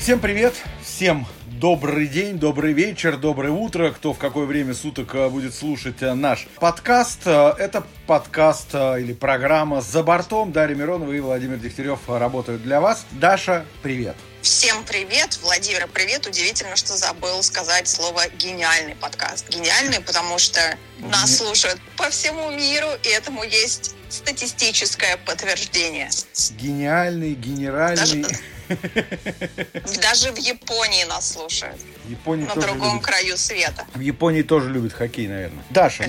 Всем привет, всем добрый день, добрый вечер, доброе утро, кто в какое время суток будет слушать наш подкаст. Это подкаст или программа «За бортом». Дарья Миронова и Владимир Дегтярев работают для вас. Даша, привет. Всем привет, Владимир, привет. Удивительно, что забыл сказать слово «гениальный» подкаст. Гениальный, потому что нас слушают по всему миру, и этому есть статистическое подтверждение. Гениальный, генеральный... Даже в Японии нас слушают. На другом краю света. В Японии тоже любят хоккей, наверное. Даша,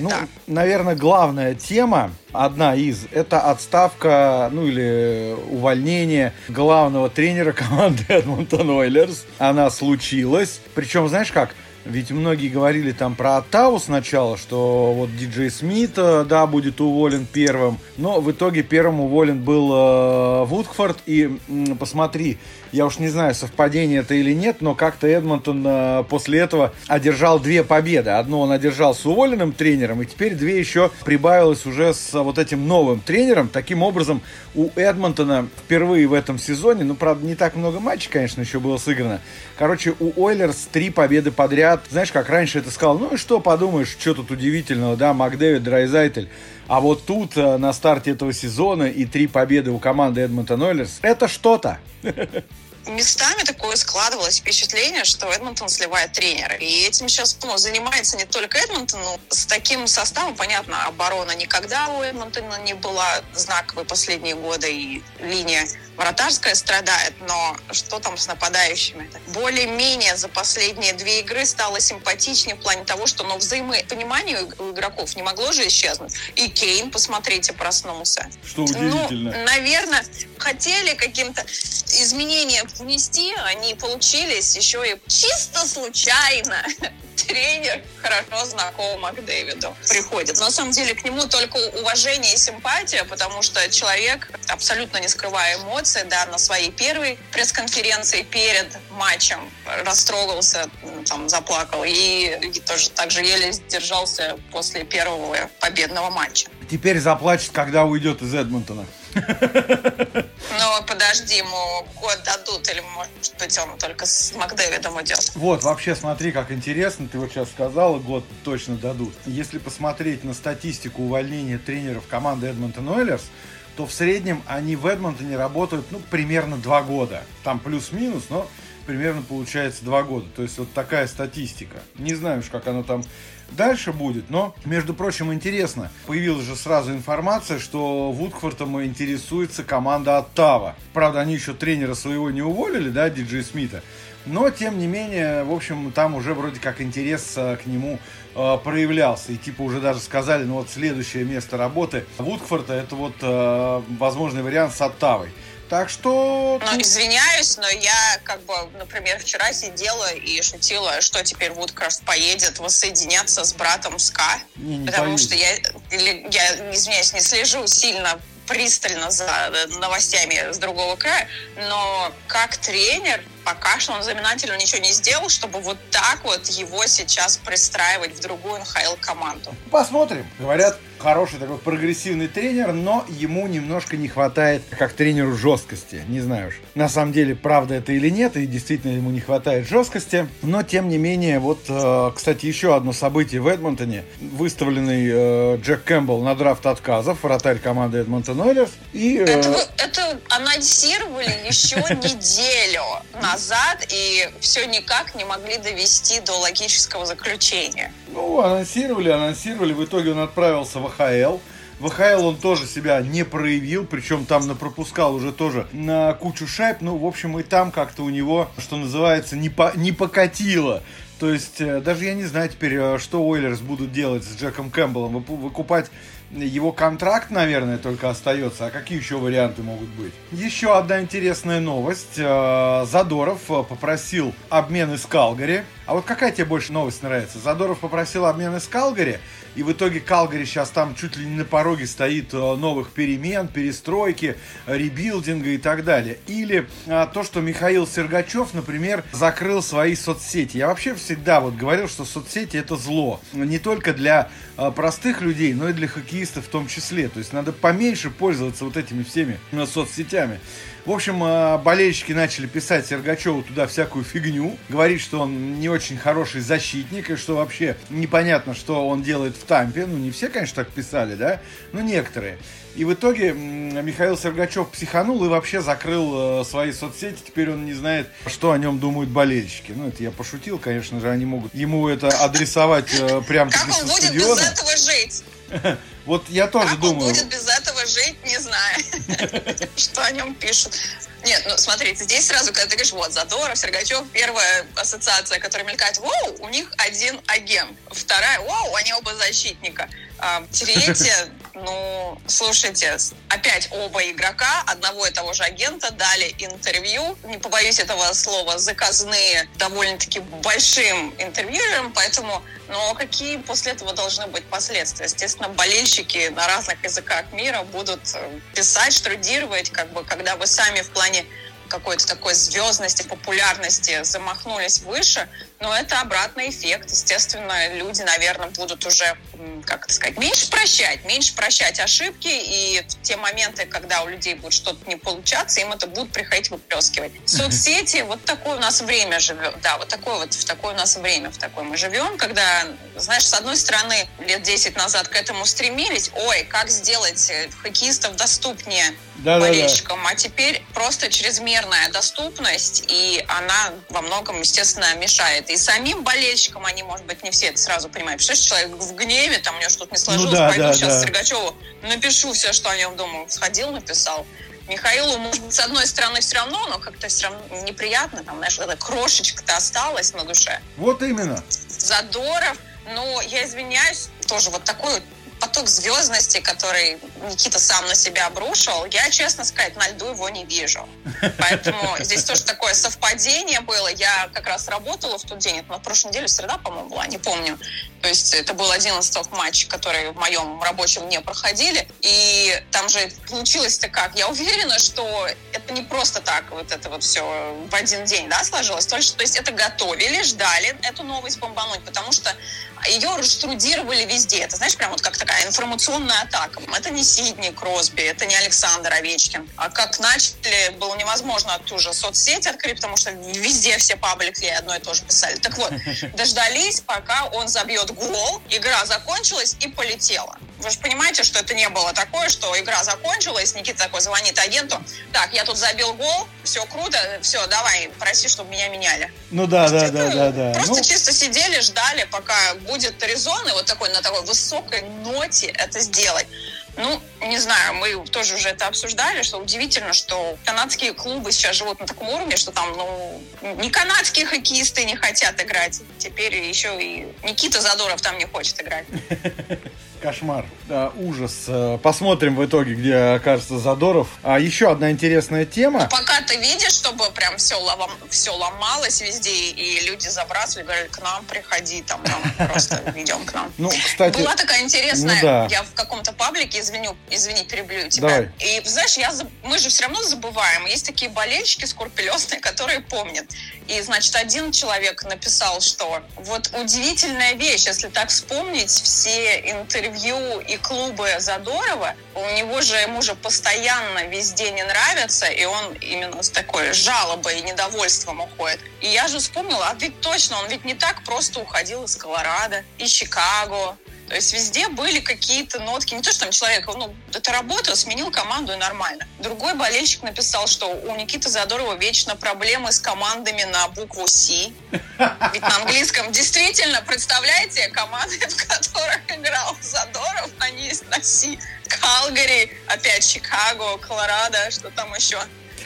наверное, главная тема, одна из, это отставка, или увольнение главного тренера команды Edmonton Oilers. Она случилась. Причем, знаешь как? Ведь многие говорили там про Оттаву сначала, что вот Диджей Смит, да, будет уволен первым. Но в итоге первым уволен был Вудкрофт. И посмотри, я уж не знаю, совпадение это или нет, но как-то Эдмонтон после этого одержал две победы. Одну он одержал с уволенным тренером, и теперь две еще прибавилось уже с вот этим новым тренером. Таким образом, у Эдмонтона впервые в этом сезоне, правда, не так много матчей, конечно, еще было сыграно. Короче, у Уайлерс 3 победы подряд. Знаешь, как раньше это сказал, и что подумаешь, что тут удивительного, да, Макдэвид, Драйзайтель. А вот тут на старте этого сезона и 3 победы у команды Edmonton Oilers – это что-то. Местами такое складывалось впечатление, что Эдмонтон сливает тренера. И этим сейчас занимается не только Эдмонтон, но с таким составом, понятно, оборона никогда у Эдмонтона не была знаковой последние годы, и линия вратарская страдает, но что там с нападающими? Более-менее за последние 2 игры стало симпатичнее в плане того, что взаимопонимание у игроков не могло же исчезнуть. И Кейн, посмотрите, проснулся. Что удивительно. Наверное, хотели каким-то изменением внести, они получились еще и чисто случайно. Тренер хорошо знаком Макдэвиду приходит. Но на самом деле к нему только уважение и симпатия, потому что человек, абсолютно не скрывая эмоций, да, на своей первой пресс-конференции перед матчем растрогался, заплакал и тоже так же еле сдержался после первого победного матча. Теперь заплачет, когда уйдет из Эдмонтона. Но подожди, ему год дадут, или, может быть, он только с Макдэвидом уйдет. Вот, вообще, смотри, как интересно, ты вот сейчас сказала, год точно дадут. Если посмотреть на статистику увольнения тренеров команды Edmonton Oilers, то в среднем они в Эдмонтоне работают, примерно 2 года. Там плюс-минус, но примерно получается 2 года. То есть вот такая статистика. Не знаю уж, как она там дальше будет, но, между прочим, интересно. Появилась же сразу информация, что Вудкрофтом интересуется команда Оттава. Правда, они еще тренера своего не уволили, да, Диджея Смита. Но, тем не менее, в общем, там уже вроде как интерес к нему проявлялся. И уже даже сказали, следующее место работы Вудкрофта, это возможный вариант с Оттавой. Так что... извиняюсь, но я, например, вчера сидела и шутила, что теперь Вудкрофт поедет воссоединяться с братом Ска. Что я, извиняюсь, не слежу сильно пристально за новостями с другого края, но как тренер пока что он знаменательно ничего не сделал, чтобы вот так вот его сейчас пристраивать в другую АХЛ-команду. Посмотрим. Говорят, хороший такой прогрессивный тренер, но ему немножко не хватает, как тренеру, жесткости. Не знаю уж, на самом деле, правда это или нет, и действительно ему не хватает жесткости. Но, тем не менее, кстати, еще одно событие в Эдмонтоне. Выставленный Джек Кэмпбелл на драфт отказов, вратарь команды Эдмонтон Ойлерс. Это анонсировали еще неделю назад, и все никак не могли довести до логического заключения. Анонсировали. В итоге он отправился в АХЛ. В АХЛ он тоже себя не проявил, причем там напропускал уже тоже на кучу шайб. В общем, и там как-то у него, что называется, не покатило. То есть, даже я не знаю теперь, что Уайлерс будут делать с Джеком Кэмпбеллом. Выкупать его контракт, наверное, только остается. А какие еще варианты могут быть? Еще одна интересная новость. Задоров попросил обмен из Калгари. А вот какая тебе больше новость нравится? Задоров попросил обмен из Калгари, и в итоге Калгари сейчас там чуть ли не на пороге стоит новых перемен, перестройки, ребилдинга и так далее. Или то, что Михаил Сергачев, например, закрыл свои соцсети. Я вообще всегда говорил, что соцсети — это зло. Не только для простых людей, но и для хоккеистов в том числе. То есть надо поменьше пользоваться этими всеми соцсетями. В общем, болельщики начали писать Сергачеву туда всякую фигню. Говорит, что он не очень хороший защитник и что вообще непонятно, что он делает в Тампе. Ну, не все, конечно, так писали, да, но некоторые. И в итоге Михаил Сергачев психанул и вообще закрыл свои соцсети. Теперь он не знает, что о нем думают болельщики. Ну, это я пошутил, конечно же, они могут ему это адресовать прям-таки со стадиона. Как он будет без этого жить? Вот я тоже думаю. Как он будет без этого жить, не знаю, что о нем пишут. Нет, ну смотрите, здесь сразу, когда ты говоришь, вот, Задоров, Сергачев, первая ассоциация, которая мелькает, воу, у них один агент. Вторая, воу, они оба защитника. Третья, ну, слушайте, опять оба игрока одного и того же агента дали интервью, не побоюсь этого слова, заказные, довольно-таки большим интервьюером, поэтому, ну, какие после этого должны быть последствия? Естественно, болельщики на разных языках мира будут писать, штрудировать, как бы, когда вы сами в плане какой-то такой звездности, популярности замахнулись выше, но это обратный эффект. Естественно, люди, наверное, будут уже, как это сказать, меньше прощать ошибки, и в те моменты, когда у людей будет что-то не получаться, им это будут приходить выплескивать. Соцсети, вот такое у нас время живет, да, в такое мы живем, когда, знаешь, с одной стороны, лет 10 назад к этому стремились, ой, как сделать хоккеистов доступнее болельщикам, а теперь просто чрезмерная доступность, и она во многом, естественно, мешает. И самим болельщикам, они, может быть, не все это сразу понимают. Потому что человек в гневе, там у него что-то не сложилось, пойду сейчас Сергачеву напишу все, что о нем думаю. Сходил, написал. Михаилу, может быть, с одной стороны все равно, но как-то все равно неприятно. Там, знаешь, эта крошечка-то осталась на душе. Вот именно. Задоров. Ну, я извиняюсь, тоже вот такой вот поток звездности, который Никита сам на себя обрушил, я, честно сказать, на льду его не вижу. Поэтому здесь тоже такое совпадение было. Я как раз работала в тот день, это на прошлой неделе, среда, по-моему, была, не помню. То есть это был один из тех матчей, которые в моем рабочем дне проходили. И там же получилось-то как? Я уверена, что это не просто так вот это вот все в один день, да, сложилось. То есть это готовили, ждали эту новость бомбануть, потому что ее раструдировали везде. Это, знаешь, прям вот как такая информационная атака. Это не Сидни Кросби, это не Александр Овечкин. А как начали, было невозможно ту же соцсеть открыть, потому что везде все паблики одно и то же писали. Так вот, дождались, пока он забьет гол, игра закончилась и полетела. Вы же понимаете, что это не было такое, что игра закончилась, Никита такой звонит агенту, так, я тут забил гол, все круто, все, давай, проси, чтобы меня меняли. Ну да, да, да, да, да. Просто чисто сидели, ждали, пока будет резон, и вот такой на такой высокой ноте это сделать. Ну, не знаю, мы тоже уже это обсуждали, что удивительно, что канадские клубы сейчас живут на таком уровне, что там, ну, ни канадские хоккеисты не хотят играть, теперь еще и Никита Задоров там не хочет играть. Кошмар, да, ужас. Посмотрим в итоге, где окажется Задоров. А еще одна интересная тема. Но пока ты видишь, чтобы прям все ломалось везде, и люди забрасывали, говорили, к нам приходи, там, просто ведем к нам. Ну, кстати, была такая интересная, ну, да. Я в каком-то паблике, извини, перебью тебя. Давай. И, знаешь, мы же все равно забываем. Есть такие болельщики скрупулезные, которые помнят. И, значит, один человек написал, что вот удивительная вещь, если так вспомнить, все интервью и клубы Задорова, ему же постоянно везде не нравится, и он именно с такой жалобой и недовольством уходит. И я же вспомнила, а ведь точно, он ведь не так просто уходил из Колорадо, из Чикаго. То есть везде были какие-то нотки. Не то, что там человек, ну, это работа, сменил команду и нормально. Другой болельщик написал, что у Никиты Задорова вечно проблемы с командами на букву «Си». Ведь на английском действительно, представляете, команды, в которых играл Задоров, они есть на «Си». Калгари, опять Чикаго, Колорадо, что там еще.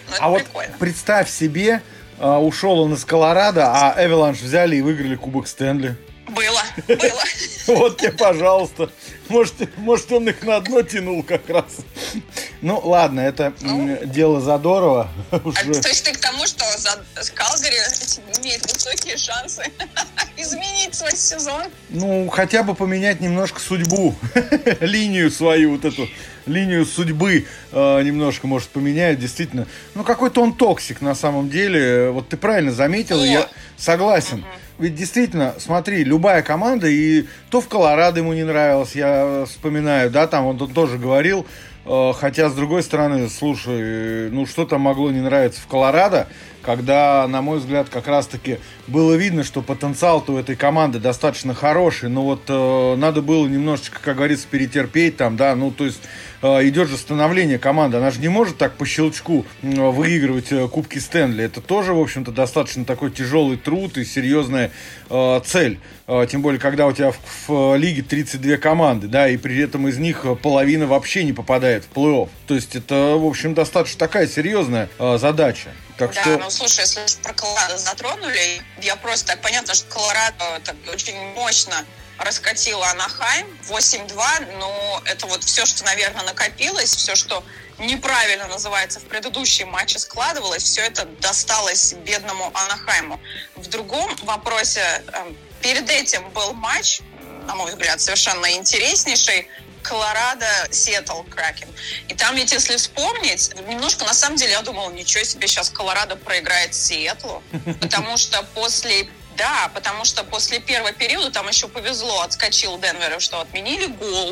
Ну, это вот прикольно. Представь себе, ушел он из Колорадо, а Эвеланж взяли и выиграли Кубок Стэнли. Было. Вот тебе, пожалуйста. Может, он их на дно тянул как раз. Ну, ладно, это дело Задорова. То есть ты к тому, что Калгари имеет высокие шансы изменить свой сезон? Ну, хотя бы поменять немножко судьбу. Линию свою, вот эту линию судьбы немножко, может, поменяют. Действительно, ну, какой-то он токсик на самом деле. Вот ты правильно заметила, я согласен. Ведь действительно, смотри, любая команда, и то в Колорадо ему не нравилось, я вспоминаю, да, там он тоже говорил, Хотя, с другой стороны, слушай, ну что-то могло не нравиться в Колорадо, когда, на мой взгляд, как раз-таки было видно, что потенциал-то у этой команды достаточно хороший, но вот надо было немножечко, как говорится, перетерпеть там, да, ну то есть идет же становление команды, она же не может так по щелчку выигрывать Кубки Стэнли, это тоже, в общем-то, достаточно такой тяжелый труд и серьезная цель, тем более, когда у тебя в лиге 32 команды, да, и при этом из них половина вообще не попадает в плей-офф, то есть это, в общем, достаточно такая серьезная задача. Так да, что... ну слушай, если уж про Колорадо затронули, я просто так понятно, что Колорадо так очень мощно раскатила Анахайм 8-2, но это вот все, что, наверное, накопилось, все, что неправильно называется в предыдущие матчи складывалось, все это досталось бедному Анахайму. В другом вопросе, перед этим был матч, на мой взгляд, совершенно интереснейший, Колорадо-Сиэтл Кракен. И там ведь, если вспомнить, немножко, на самом деле, я думала, ничего себе, сейчас Колорадо проиграет Сиэтлу, потому что после первого периода там еще повезло, отскочил Денверу, что отменили гол,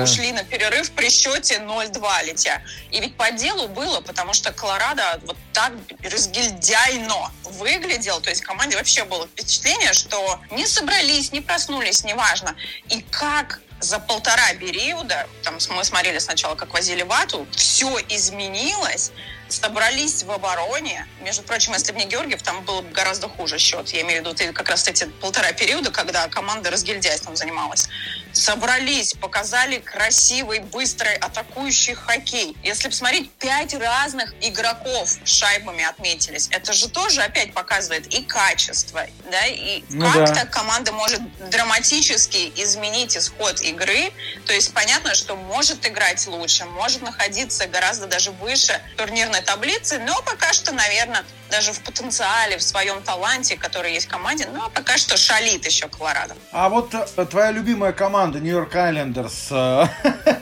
ушли на перерыв при счете 0-2 летя. И ведь по делу было, потому что Колорадо вот так разгильдяйно выглядел, то есть команде вообще было впечатление, что не собрались, не проснулись, неважно. И как за полтора периода, там мы смотрели сначала, как возили вату, все изменилось, собрались в обороне. Между прочим, если бы не Георгиев, там был бы гораздо хуже счет. Я имею в виду как раз эти полтора периода, когда команда разгильдяйством там занималась. Собрались, показали красивый, быстрый, атакующий хоккей. Если посмотреть, 5 разных игроков шайбами отметились. Это же тоже опять показывает и качество, да, и как-то команда может драматически изменить исход игры. То есть понятно, что может играть лучше, может находиться гораздо даже выше турнирной таблицы, но пока что, наверное, даже в потенциале, в своем таланте, который есть в команде, но пока что шалит еще Колорадо. А вот твоя любимая команда Нью-Йорк Айлендерс 6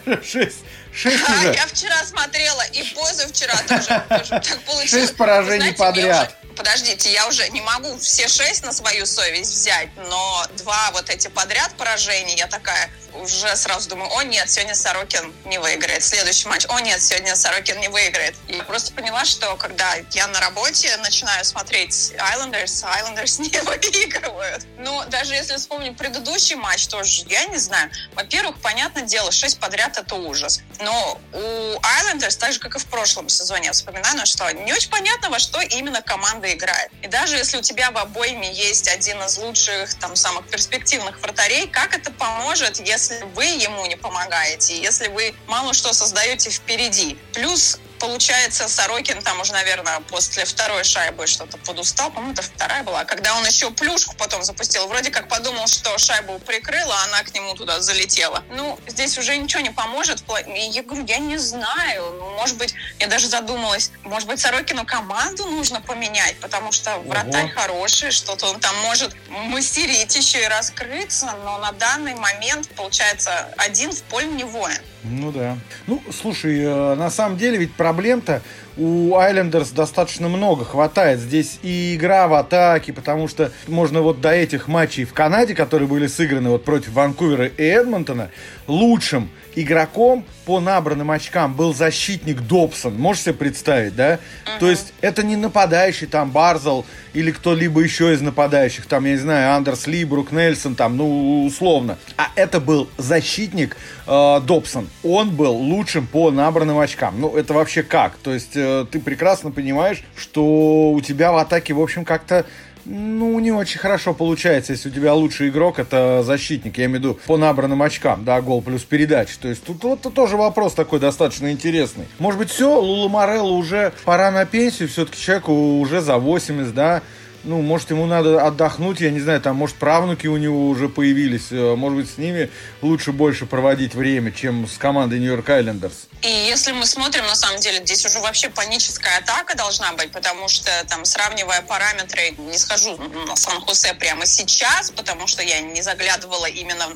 уже. Я вчера смотрела и позавчера тоже так получилось. 6 поражений подряд. Подождите, я уже не могу все 6 на свою совесть взять, но 2 вот эти подряд поражения, я такая уже сразу думаю, о нет, сегодня Сорокин не выиграет. Следующий матч, о нет, сегодня Сорокин не выиграет. Я просто поняла, что когда я на работе начинаю смотреть Айлендерс не выигрывают. Но даже если вспомнить предыдущий матч, тоже я не знаю. Во-первых, понятное дело, 6 подряд это ужас. Но у Айлендерс, так же, как и в прошлом сезоне, я вспоминаю, что не очень понятно, во что именно команда играет. И даже если у тебя в обойме есть один из лучших, там, самых перспективных вратарей, как это поможет, если вы ему не помогаете, если вы мало что создаете впереди. Плюс, получается, Сорокин там уже, наверное, после второй шайбы что-то подустал, по-моему, это вторая была, когда он еще плюшку потом запустил, вроде как подумал, что шайбу прикрыла, а она к нему туда залетела. Ну, здесь уже ничего не поможет. Я говорю, я не знаю, может быть, я даже задумалась, может быть, Сорокину команду нужно поменять, потому что вратарь хороший, что-то он там может мастерить еще и раскрыться, но на данный момент, получается, один в поле не воин. Ну да. Ну, слушай, на самом деле ведь проблем-то у Айлендерс достаточно много, хватает. Здесь и игра в атаке, потому что можно вот до этих матчей в Канаде, которые были сыграны вот против Ванкувера и Эдмонтона, лучшим игроком по набранным очкам был защитник Добсон. Можешь себе представить, да? Uh-huh. То есть это не нападающий там Барзел или кто-либо еще из нападающих, там, я не знаю, Андерс Ли, Брук Нельсон, там, ну, условно. А это был защитник Добсон. Он был лучшим по набранным очкам. Ну, это вообще как? То есть ты прекрасно понимаешь, что у тебя в атаке, в общем, как-то ну, не очень хорошо получается, если у тебя лучший игрок, это защитник, я имею в виду по набранным очкам, да, гол плюс передача. То есть тут вот тоже вопрос такой достаточно интересный. Может быть, все, Лула Морелло уже пора на пенсию, все-таки человеку уже за 80, да, ну, может, ему надо отдохнуть, я не знаю, там, может, правнуки у него уже появились, может быть, с ними лучше больше проводить время, чем с командой Нью-Йорк Айлендерс. И если мы смотрим, на самом деле, здесь уже вообще паническая атака должна быть, потому что, там, сравнивая параметры, не схожу на Сан-Хосе прямо сейчас, потому что я не заглядывала именно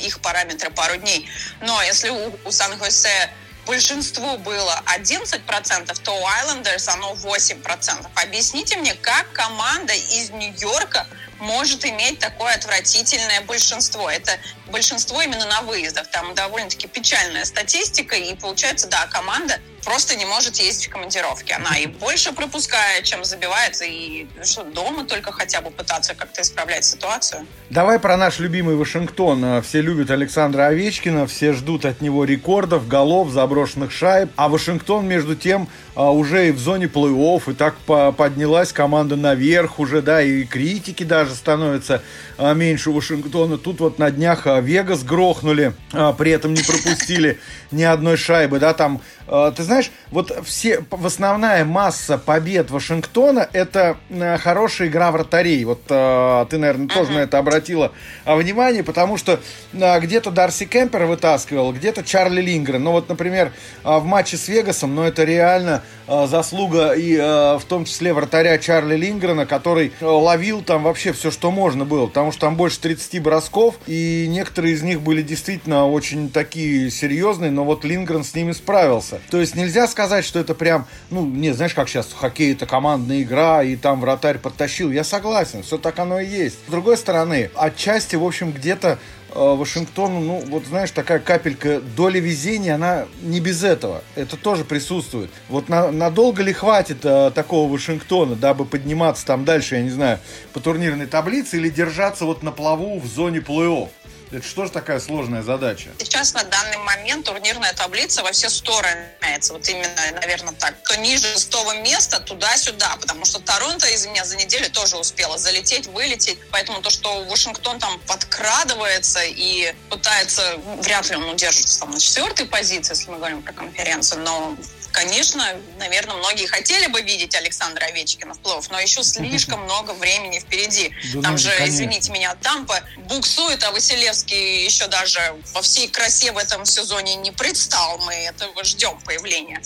их параметры пару дней, но если у Сан-Хосе большинство было 11%, то у Айлендерс оно 8%. Объясните мне, как команда из Нью-Йорка может иметь такое отвратительное большинство. Это большинство именно на выездах. Там довольно-таки печальная статистика, и получается, да, команда просто не может ездить в командировки. Она и больше пропускает, чем забивает, и что, дома только хотя бы пытаться как-то исправлять ситуацию. Давай про наш любимый Вашингтон. Все любят Александра Овечкина, все ждут от него рекордов, голов, заброшенных шайб. А Вашингтон, между тем, уже и в зоне плей-офф, и так поднялась команда наверх уже, да, и критики даже становятся меньше Вашингтона. Тут вот на днях Вегас грохнули, при этом не пропустили ни одной шайбы, да, там, ты знаешь, вот все, основная масса побед Вашингтона – это хорошая игра вратарей. Вот ты, наверное, тоже на это обратила внимание, потому что где-то Дарси Кемпер вытаскивал, где-то Чарли Лингрен. Ну вот, например, в матче с Вегасом, ну это реально заслуга и в том числе вратаря Чарли Лингрена, который ловил там вообще все, что можно было, потому что там больше 30 бросков, и некоторые из них были действительно очень такие серьезные, но вот Лингрен с ними справился. То есть нельзя сказать, что это прям, ну, не, знаешь, как сейчас в хоккее это командная игра, и там вратарь подтащил. Я согласен, все так оно и есть. С другой стороны, отчасти, в общем, где-то Вашингтону, ну, вот знаешь, такая капелька доли везения, она не без этого. Это тоже присутствует. Вот надолго ли хватит такого Вашингтона, дабы подниматься там дальше, я не знаю, по турнирной таблице или держаться вот на плаву в зоне плей-офф? Это что же такая сложная задача? Сейчас на данный момент турнирная таблица во все стороны меняется. Вот именно, наверное, так. Кто ниже 6-го места, туда-сюда. Потому что Торонто из меня за неделю тоже успела залететь, вылететь. Поэтому то, что Вашингтон там подкрадывается и пытается... Вряд ли он удержится там на 4-й позиции, если мы говорим про конференцию. Но, конечно, наверное, многие хотели бы видеть Александра Овечкина в плей-офф, но еще слишком много времени впереди. Там же, извините меня, Тампа буксует, а Василевский еще даже во всей красе в этом сезоне не предстал. Мы этого ждем появления.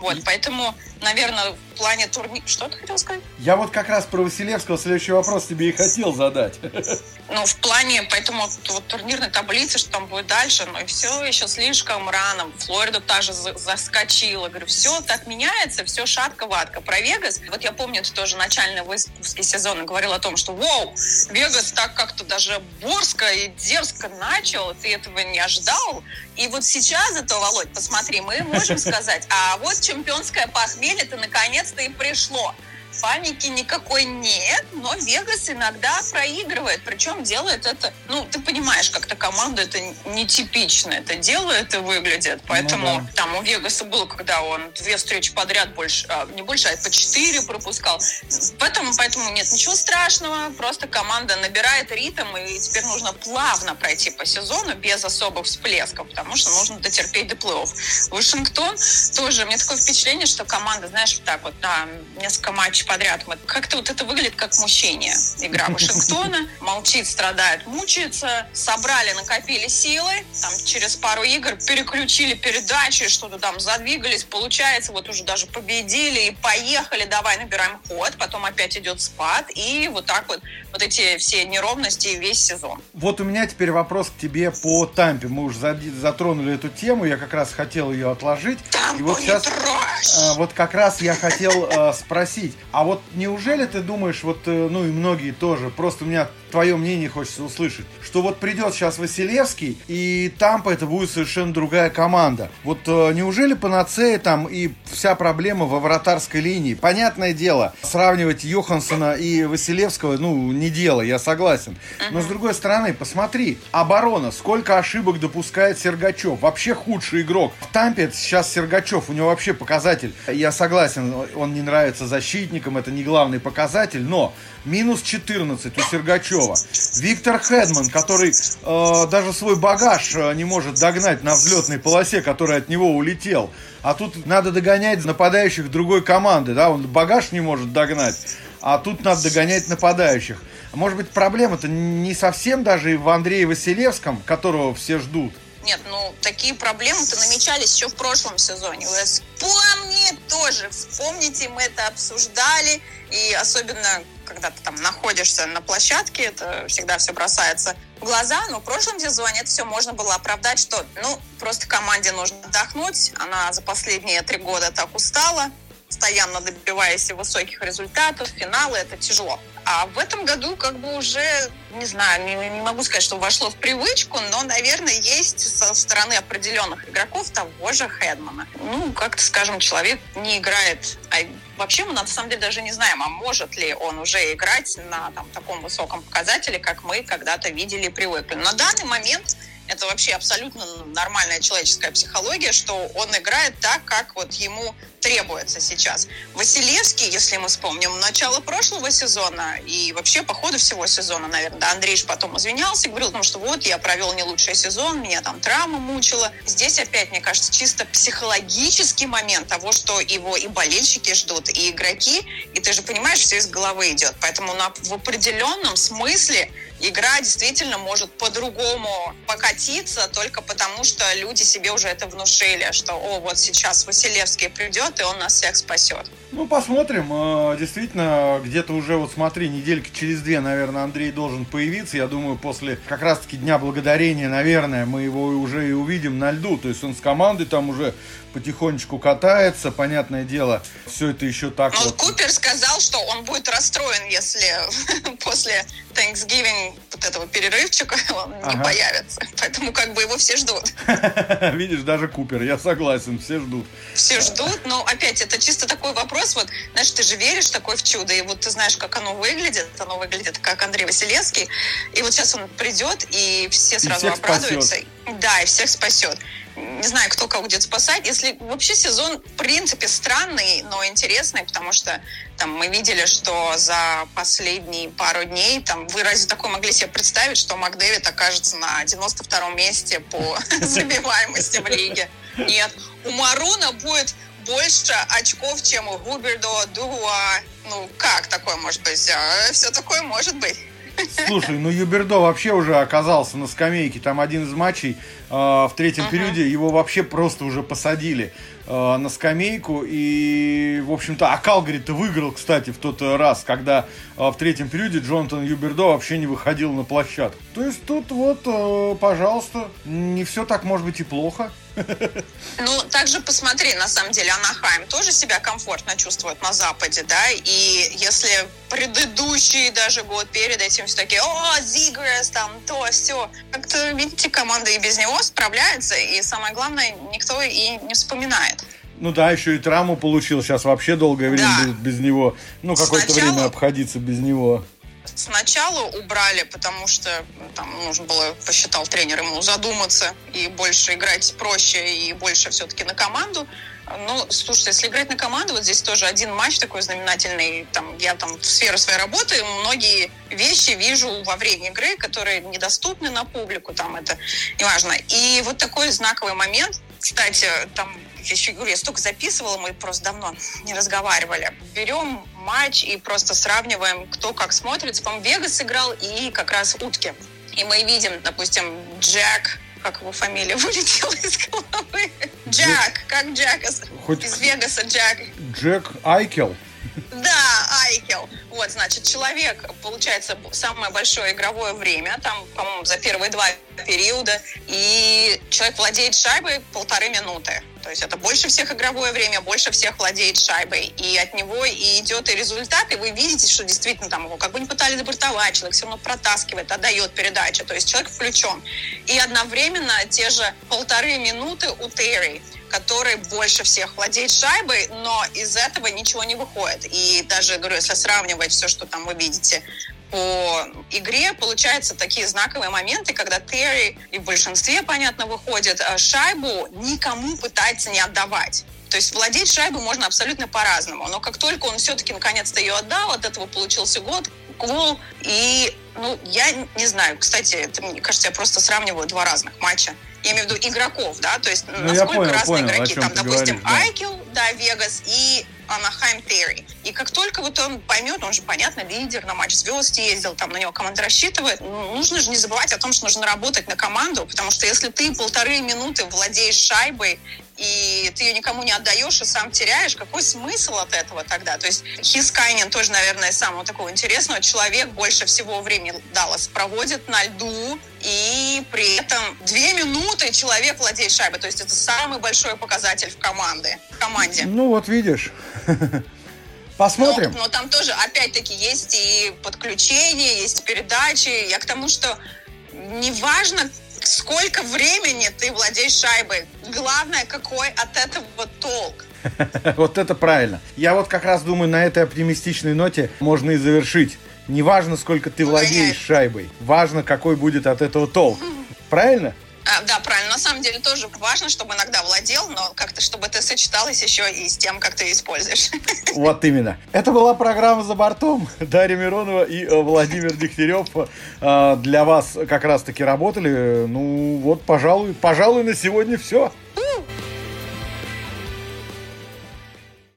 Вот, поэтому, наверное, в плане турнира... Что ты хотел сказать? Я вот как раз про Василевского следующий вопрос тебе и хотел задать. Ну, в плане, поэтому вот турнирной таблицы, что там будет дальше, но все еще слишком рано. Флорида та же заскочила. Говорю, все так меняется, все шатко-ватко. Про Вегас, вот я помню, ты тоже начальный выпуск сезона говорил о том, что вау, Вегас так как-то даже борзко и дерзко начал, ты этого не ожидал. И вот сейчас это, Володь, посмотри, мы можем сказать, а вот чемпионское похмелье-то наконец-то и пришло. Паники никакой нет, но Вегас иногда проигрывает, причем делает это, ну, ты понимаешь, как-то команда это нетипично, это делает и выглядит, поэтому там у Вегаса было, когда он 2 встречи подряд больше, не больше, а по 4 пропускал, поэтому нет ничего страшного, просто команда набирает ритм, и теперь нужно плавно пройти по сезону без особых всплесков, потому что нужно дотерпеть до плей-офф. Вашингтон тоже, у меня такое впечатление, что команда, знаешь, так вот, на несколько матчей подряд. Вот как-то вот это выглядит как мучение. Игра Вашингтона. Молчит, страдает, мучается. Собрали, накопили силы. Там через пару игр переключили передачи, что-то там задвигались. Получается, вот уже даже победили и поехали. Давай набираем ход. Потом опять идет спад. И вот так вот вот эти все неровности весь сезон. Вот у меня теперь вопрос к тебе по Тампе. Мы уже затронули эту тему. Я как раз хотел ее отложить. Тампу и вот сейчас трожь. Вот как раз я хотел спросить. А вот неужели ты думаешь, вот, ну и многие тоже, просто у меня твое мнение хочется услышать, что вот придет сейчас Василевский, и Тампа это будет совершенно другая команда. Вот неужели панацея там и вся проблема во вратарской линии? Понятное дело, сравнивать Йоханссона и Василевского, ну, не дело, я согласен. Но с другой стороны, посмотри, оборона, сколько ошибок допускает Сергачев, вообще худший игрок. В Тампе это сейчас Сергачев, у него вообще показатель, я согласен, он не нравится защитникам, это не главный показатель, но минус 14 у Сергачева. Виктор Хедман, который даже свой багаж не может догнать на взлетной полосе, который от него улетел. А тут надо догонять нападающих другой команды, да, он багаж не может догнать, а тут надо догонять нападающих. Может быть, проблема-то не совсем даже и в Андрее Василевском, которого все ждут. Нет, ну, такие проблемы-то намечались еще в прошлом сезоне. Вы вспомните, мы это обсуждали, и особенно, когда ты там находишься на площадке, это всегда все бросается в глаза, но в прошлом сезоне это все можно было оправдать, что, ну, просто команде нужно отдохнуть, она за последние 3 года так устала, постоянно добиваясь высоких результатов, финалы, это тяжело. А в этом году как бы уже, не знаю, не могу сказать, что вошло в привычку, но, наверное, есть со стороны определенных игроков того же Хедмана. Ну, как-то, скажем, человек не играет. А вообще мы на самом деле даже не знаем, а может ли он уже играть на там, таком высоком показателе, как мы когда-то видели и привыкли. На данный момент это вообще абсолютно нормальная человеческая психология, что он играет так, как вот ему требуется сейчас. Василевский, если мы вспомним, начало прошлого сезона и вообще по ходу всего сезона, наверное, да, Андрей же потом извинялся, говорил о том, что вот я провел не лучший сезон, меня там травма мучила. Здесь опять, мне кажется, чисто психологический момент того, что его и болельщики ждут, и игроки, и ты же понимаешь, все из головы идет. Поэтому в определенном смысле игра действительно может по-другому покатиться, только потому что люди себе уже это внушили, что о, вот сейчас Василевский придет, и он нас всех спасет. Ну, посмотрим. Действительно, где-то уже, вот смотри, недельки через две, наверное, Андрей должен появиться. Я думаю, после как раз-таки Дня Благодарения, наверное, мы его уже и увидим на льду. То есть он с командой там уже потихонечку катается, понятное дело, все это еще так. Но вот Купер сказал, что он будет расстроен, если после Thanksgiving вот этого перерывчика он не появится. Поэтому как бы его все ждут. Видишь, даже Купер, я согласен, все ждут. Все ждут, но опять это чисто такой вопрос, вот, знаешь, ты же веришь такой в чудо, и вот ты знаешь, как оно выглядит как Андрей Василевский, и вот сейчас он придет, и все сразу обрадуются. Да, и всех спасет. Не знаю, кто кого будет спасать. Если вообще сезон, в принципе, странный, но интересный, потому что там мы видели, что за последние пару дней там вы разве такое могли себе представить, что Макдэвид окажется на 92-м месте по забиваемости в лиге? Нет. У Маруна будет больше очков, чем у Юбердо, Дуа. Ну, как такое может быть? Все такое может быть. Слушай, ну Юбердо вообще уже оказался на скамейке. Там один из матчей в третьем периоде его вообще просто уже посадили на скамейку. И, в общем-то, а Калгари-то выиграл, кстати, в тот раз, когда в третьем периоде Джонатан Юбердо вообще не выходил на площадку. То есть тут вот, пожалуйста, не все так может быть и плохо. Ну, также посмотри, на самом деле, Анахайм тоже себя комфортно чувствует на Западе, да, и если предыдущий даже год перед этим все такие, о, Зигрес, там, то, все, как-то, видите, команда и без него справляется, и самое главное, никто и не вспоминает. Ну да, еще и травму получил, сейчас вообще долгое время будет без него, ну, какое-то время обходиться без него. Сначала убрали, потому что там нужно было, посчитал тренер, ему задуматься и больше играть проще и больше все-таки на команду. Ну, слушай, если играть на команду, вот здесь тоже один матч такой знаменательный, там, я там в сферу своей работы многие вещи вижу во время игры, которые недоступны на публику, там это неважно. И вот такой знаковый момент, кстати, там, я еще говорю, я столько записывала, мы просто давно не разговаривали. Берем матч и просто сравниваем, кто как смотрится. По-моему, Вегас играл и как раз утки. И мы видим, допустим, Джек, как его фамилия вылетела из головы. Джек, как Джек из Вегаса, Джек. Джек Айкел. Да, Айкел. Вот, значит, человек, получается, самое большое игровое время, там, по-моему, за первые два периода, и человек владеет шайбой 1,5 минуты. То есть это больше всех игровое время, больше всех владеет шайбой. И от него и идет и результат, и вы видите, что действительно там его как бы не пытались забортовать, человек все равно протаскивает, отдает передачу. То есть человек включен. И одновременно те же 1,5 минуты у Терри, который больше всех владеет шайбой, но из этого ничего не выходит. И даже, говорю, если сравнивать все, что там вы видите по игре, получаются такие знаковые моменты, когда Терри, и в большинстве, понятно, выходит, шайбу никому пытается не отдавать. То есть владеть шайбой можно абсолютно по-разному. Но как только он все-таки наконец-то ее отдал, от этого получился гол, и, ну, я не знаю, кстати, это, мне кажется, я просто сравниваю два разных матча. Я имею в виду игроков, да, то есть ну, насколько разные игроки. Там, допустим, Айкел, да, Вегас и Анахайм Терри. И как только вот он поймет, он же, понятно, лидер, на матч звезд ездил, там на него команда рассчитывает, нужно же не забывать о том, что нужно работать на команду, потому что если ты 1,5 минуты владеешь шайбой, и ты ее никому не отдаешь и сам теряешь, какой смысл от этого тогда? То есть Хискайнен тоже, наверное, самого такого интересного. Человек больше всего времени Даллас проводит на льду, и при этом 2 минуты человек владеет шайбой. То есть это самый большой показатель в команде. Ну вот видишь. Посмотрим. Но там тоже, опять-таки, есть и подключение, есть передачи. Я к тому, что неважно, сколько времени ты владеешь шайбой. Главное, какой от этого толк. Вот это правильно. Я вот как раз думаю, на этой оптимистичной ноте можно и завершить. Неважно, сколько ты владеешь шайбой. Важно, какой будет от этого толк. Правильно? Да, правильно. На самом деле тоже важно, чтобы иногда владел, но как-то чтобы это сочеталось еще и с тем, как ты используешь. Вот именно. Это была программа «За бортом». Дарья Миронова и Владимир Дегтярев для вас как раз-таки работали. Ну вот, пожалуй, на сегодня все.